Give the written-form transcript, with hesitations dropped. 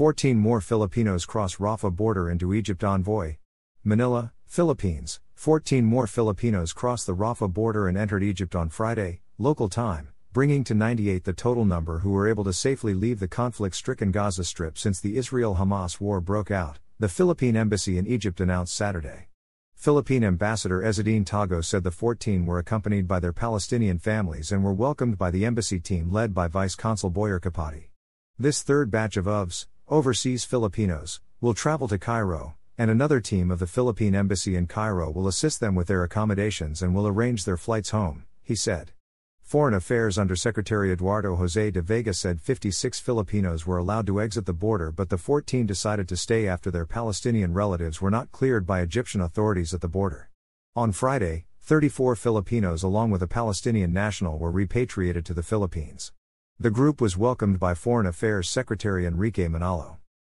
14 more Filipinos cross Rafah border into Egypt. Envoy, Manila, Philippines. 14 more Filipinos crossed the Rafah border and entered Egypt on Friday, local time, bringing to 98 the total number who were able to safely leave the conflict-stricken Gaza Strip since the Israel-Hamas war broke out, the Philippine embassy in Egypt announced Saturday. Philippine Ambassador Ezzedine Tago said the 14 were accompanied by their Palestinian families and were welcomed by the embassy team led by Vice Consul Boyer Kapati. This third batch of OFWs, overseas Filipinos, will travel to Cairo, and another team of the Philippine embassy in Cairo will assist them with their accommodations and will arrange their flights home, he said. Foreign Affairs Undersecretary Eduardo Jose de Vega said 56 Filipinos were allowed to exit the border, but the 14 decided to stay after their Palestinian relatives were not cleared by Egyptian authorities at the border. On Friday, 34 Filipinos along with a Palestinian national were repatriated to the Philippines. The group was welcomed by Foreign Affairs Secretary Enrique Manalo.